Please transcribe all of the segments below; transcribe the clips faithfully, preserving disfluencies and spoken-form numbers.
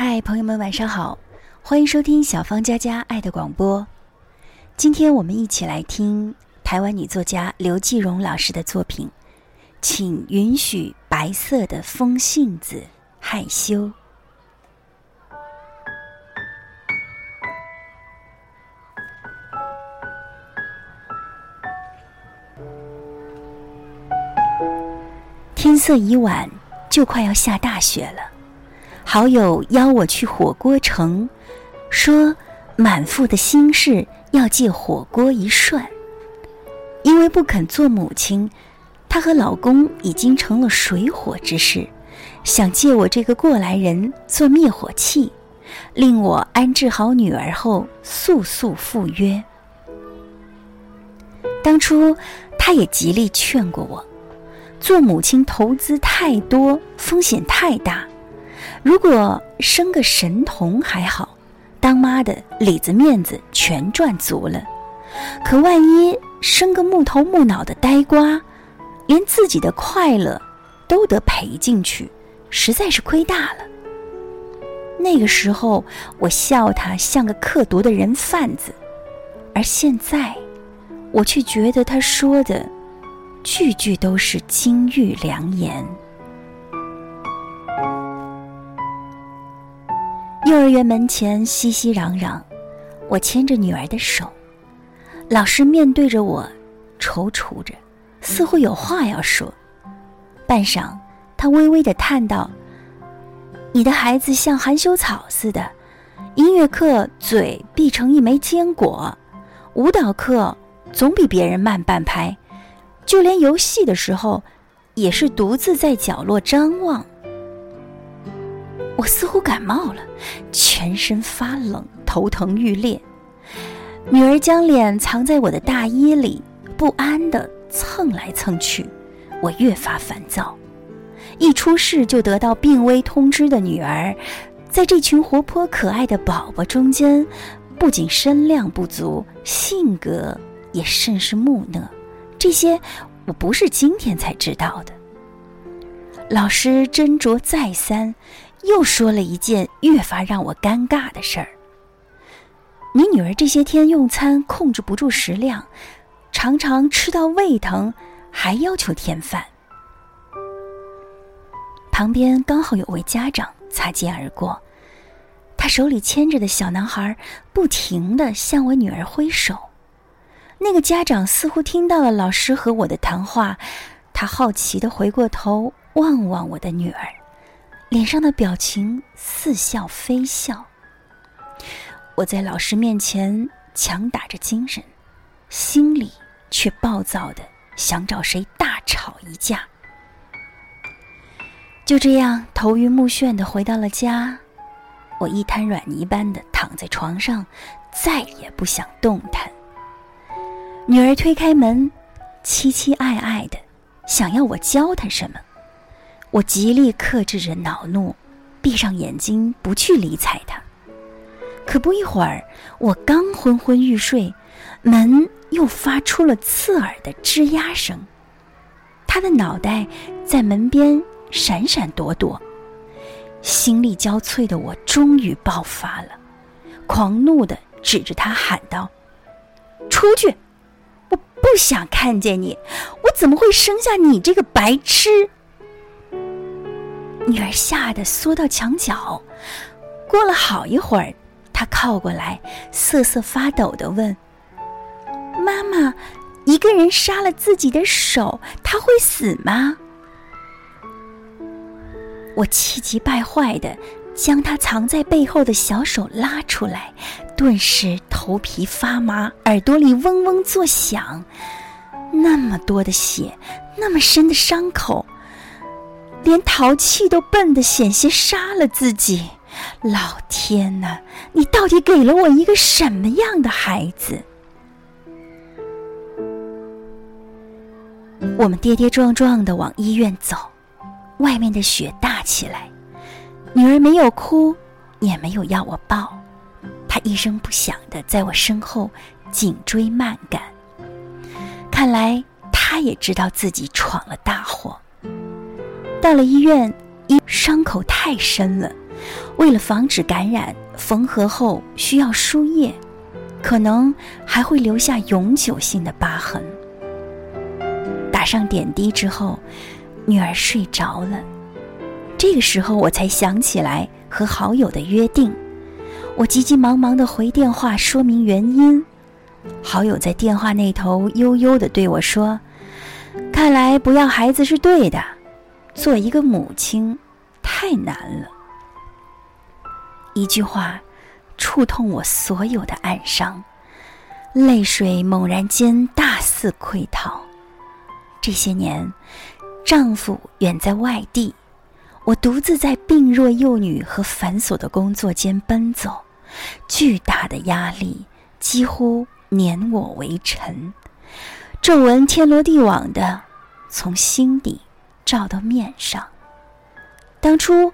嗨，朋友们晚上好，欢迎收听小芳佳佳爱的广播。今天我们一起来听台湾女作家刘继荣老师的作品《请允许白色的风信子害羞》。天色已晚，就快要下大雪了。好友邀我去火锅城，说满腹的心事要借火锅一涮。因为不肯做母亲，她和老公已经成了水火之势，想借我这个过来人做灭火器，令我安置好女儿后速速赴约。当初她也极力劝过我，做母亲投资太多，风险太大，如果生个神童还好，当妈的里子面子全赚足了，可万一生个木头木脑的呆瓜，连自己的快乐都得赔进去，实在是亏大了。那个时候我笑他像个刻毒的人贩子，而现在我却觉得他说的句句都是金玉良言。幼儿园门前熙熙攘攘，我牵着女儿的手，老师面对着我踌躇着，似乎有话要说。半晌，他微微地叹道：“你的孩子像含羞草似的，音乐课嘴闭成一枚坚果，舞蹈课总比别人慢半拍，就连游戏的时候也是独自在角落张望。”我似乎感冒了，全身发冷，头疼欲裂。女儿将脸藏在我的大衣里，不安地蹭来蹭去，我越发烦躁。一出事就得到病危通知的女儿，在这群活泼可爱的宝宝中间，不仅身量不足，性格也甚是木讷。这些我不是今天才知道的。老师斟酌再三，又说了一件越发让我尴尬的事儿：你女儿这些天用餐控制不住食量，常常吃到胃疼，还要求添饭。旁边刚好有位家长擦肩而过，他手里牵着的小男孩不停地向我女儿挥手。那个家长似乎听到了老师和我的谈话，他好奇地回过头望望我的女儿，脸上的表情似笑非笑。我在老师面前强打着精神，心里却暴躁地想找谁大吵一架。就这样头晕目眩地回到了家，我一滩软泥般地躺在床上，再也不想动弹。女儿推开门，凄凄爱爱的想要我教她什么。我极力克制着恼怒，闭上眼睛不去理睬她。可不一会儿，我刚昏昏欲睡，门又发出了刺耳的吱呀声。她的脑袋在门边闪闪躲躲，心力交瘁的我终于爆发了，狂怒地指着她喊道：“出去！我不想看见你，我怎么会生下你这个白痴！”女儿吓得缩到墙角，过了好一会儿，她靠过来瑟瑟发抖地问：“妈妈，一个人杀了自己的手，她会死吗？”我气急败坏地将她藏在背后的小手拉出来，顿时头皮发麻，耳朵里嗡嗡作响。那么多的血，那么深的伤口，连淘气都笨得险些杀了自己。老天哪，你到底给了我一个什么样的孩子？我们跌跌撞撞地往医院走，外面的雪大起来。女儿没有哭，也没有要我抱，她一声不响地在我身后紧追慢赶。看来她也知道自己闯了大祸。到了医院，因伤口太深了，为了防止感染，缝合后需要输液，可能还会留下永久性的疤痕。打上点滴之后，女儿睡着了。这个时候我才想起来和好友的约定，我急急忙忙地回电话说明原因。好友在电话那头悠悠地对我说，看来不要孩子是对的，做一个母亲太难了。一句话触痛我所有的暗伤，泪水猛然间大肆溃逃。这些年，丈夫远在外地，我独自在病弱幼女和繁琐的工作间奔走，巨大的压力几乎碾我为尘，皱纹天罗地网的从心底照到面上。当初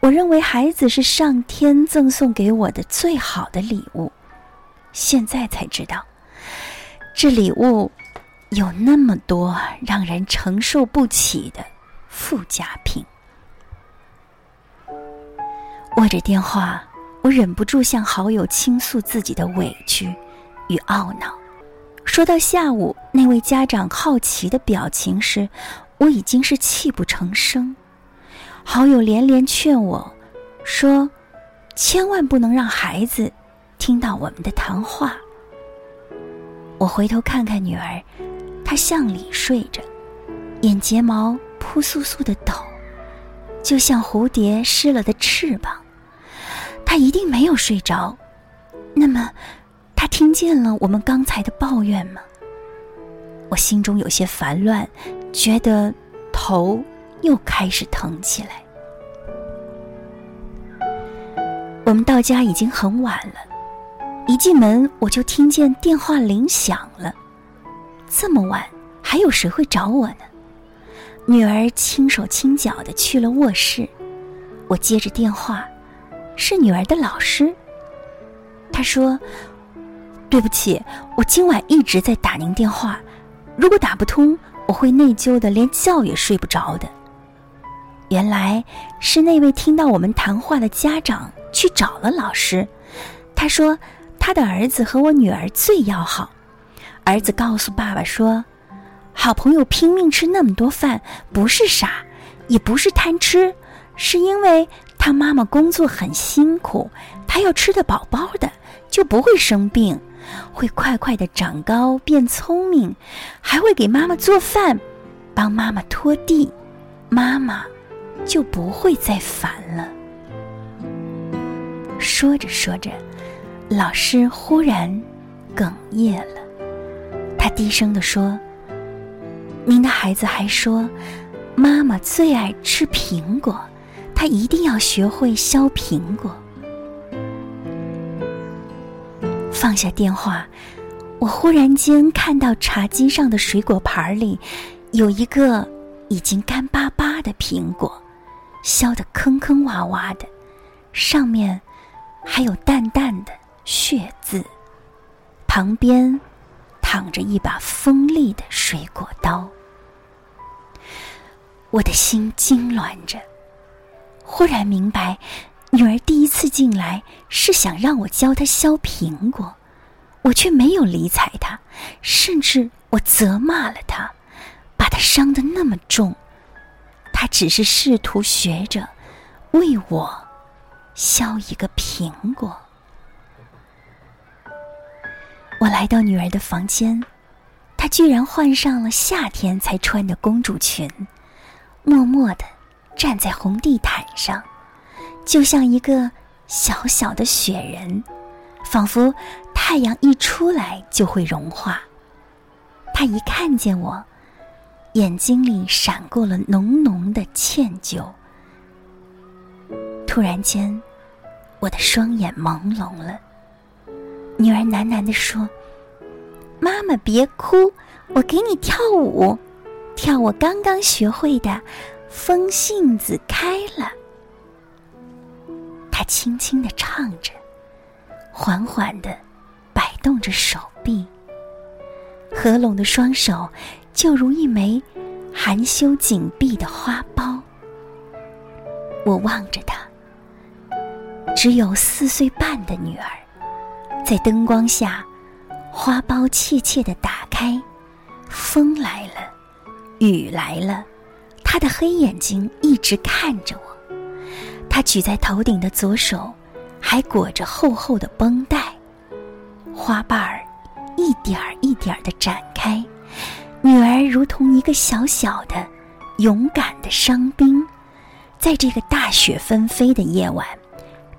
我认为孩子是上天赠送给我的最好的礼物，现在才知道，这礼物有那么多让人承受不起的附加品。握着电话，我忍不住向好友倾诉自己的委屈与懊恼。说到下午那位家长好奇的表情时，我已经是泣不成声。好友连连劝我说，千万不能让孩子听到我们的谈话。我回头看看女儿，她像里睡着，眼睫毛扑簌簌的抖，就像蝴蝶失了的翅膀。他一定没有睡着，那么他听见了我们刚才的抱怨吗？我心中有些烦乱，觉得头又开始疼起来。我们到家已经很晚了，一进门我就听见电话铃响了。这么晚还有谁会找我呢？女儿轻手轻脚地去了卧室，我接着电话，是女儿的老师。她说，对不起，我今晚一直在打您电话，如果打不通，我会内疚的连觉也睡不着的。原来是那位听到我们谈话的家长去找了老师，他说他的儿子和我女儿最要好，儿子告诉爸爸说，好朋友拼命吃那么多饭，不是傻，也不是贪吃，是因为他妈妈工作很辛苦，他要吃得饱饱的，就不会生病，会快快地长高变聪明，还会给妈妈做饭，帮妈妈拖地，妈妈就不会再烦了。说着说着，老师忽然哽咽了，他低声地说，您的孩子还说，妈妈最爱吃苹果，她一定要学会削苹果。放下电话，我忽然间看到茶几上的水果盘里有一个已经干巴巴的苹果，削得坑坑洼洼的，上面还有淡淡的血渍，旁边躺着一把锋利的水果刀。我的心痉挛着，忽然明白，女儿第一次进来是想让我教她削苹果，我却没有理睬她，甚至我责骂了她，把她伤得那么重。她只是试图学着为我削一个苹果。我来到女儿的房间，她居然换上了夏天才穿的公主裙，默默地站在红地毯上，就像一个小小的雪人，仿佛太阳一出来就会融化。她一看见我，眼睛里闪过了浓浓的歉疚。突然间，我的双眼朦胧了。女儿喃喃地说，妈妈别哭，我给你跳舞，跳我刚刚学会的风信子开了。她轻轻地唱着，缓缓地摆动着手臂，合拢的双手就如一枚含羞紧闭的花苞。我望着她，只有四岁半的女儿，在灯光下花苞怯怯地打开。风来了，雨来了，她的黑眼睛一直看着我。她举在头顶的左手还裹着厚厚的绷带，花瓣儿一点儿一点儿地展开，女儿如同一个小小的勇敢的伤兵，在这个大雪纷飞的夜晚，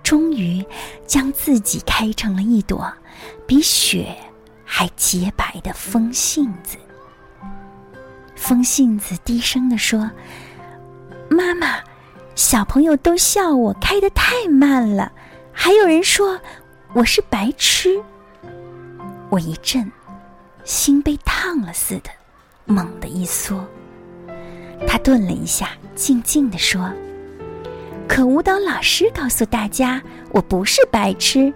终于将自己开成了一朵比雪还洁白的风信子。风信子低声地说：“妈妈，小朋友都笑我开得太慢了，还有人说我是白痴。”我一震，心被烫了似的，猛地一缩。他顿了一下，静静地说：“可舞蹈老师告诉大家，我不是白痴，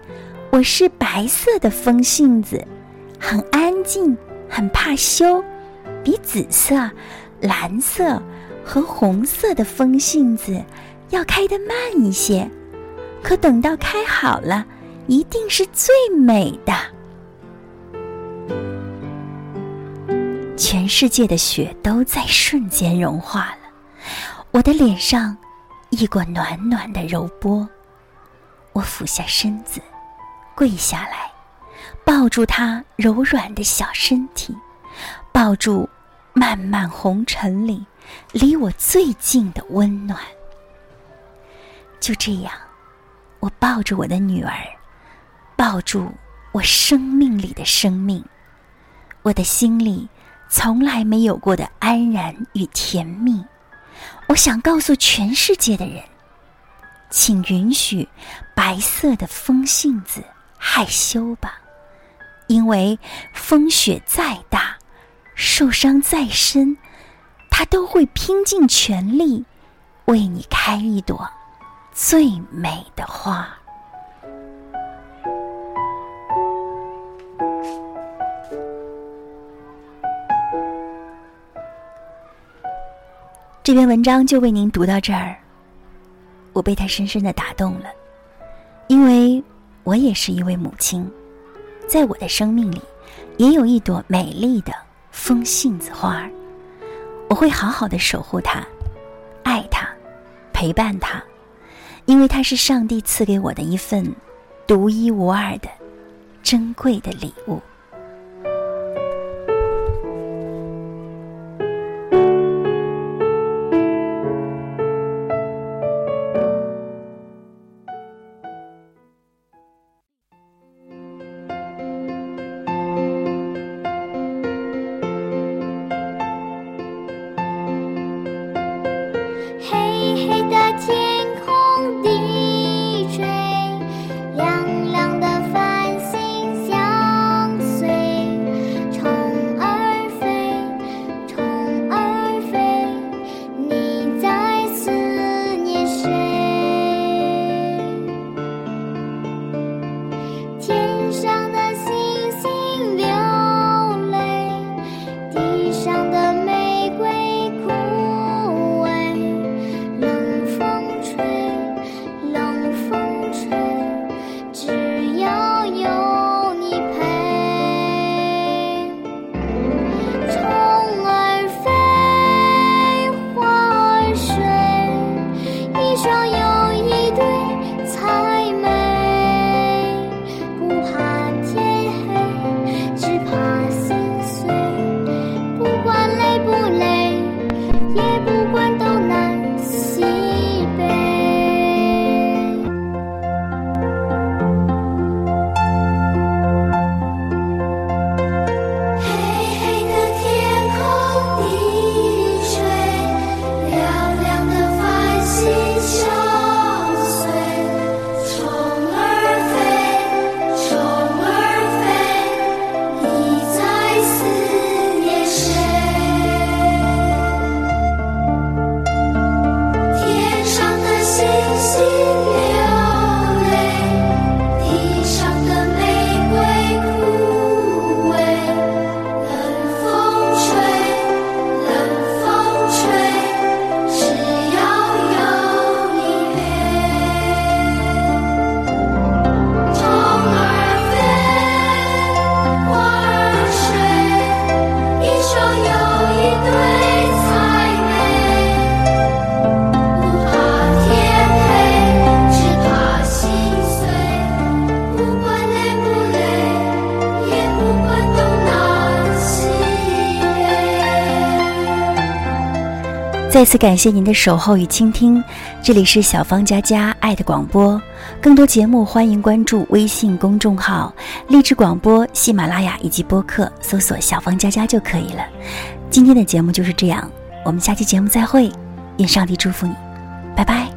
我是白色的风信子，很安静，很怕羞，比紫色、蓝色和红色的风信子要开得慢一些，可等到开好了，一定是最美的。”全世界的雪都在瞬间融化了，我的脸上一股暖暖的柔波。我俯下身子，跪下来，抱住她柔软的小身体，抱住漫漫红尘里离我最近的温暖。就这样，我抱住我的女儿，抱住我生命里的生命，我的心里从来没有过的安然与甜蜜。我想告诉全世界的人，请允许白色的风信子害羞吧，因为风雪再大，受伤再深，它都会拼尽全力为你开一朵最美的花。这篇文章就为您读到这儿，我被它深深地打动了，因为我也是一位母亲，在我的生命里也有一朵美丽的风信子花，我会好好地守护它，爱它，陪伴它，因为它是上帝赐给我的一份独一无二的珍贵的礼物。亮亮的繁星，像再次感谢您的守候与倾听，这里是小芳佳佳爱的广播。更多节目欢迎关注微信公众号励志广播、喜马拉雅以及播客，搜索小芳佳佳就可以了。今天的节目就是这样，我们下期节目再会，愿上帝祝福你，拜拜。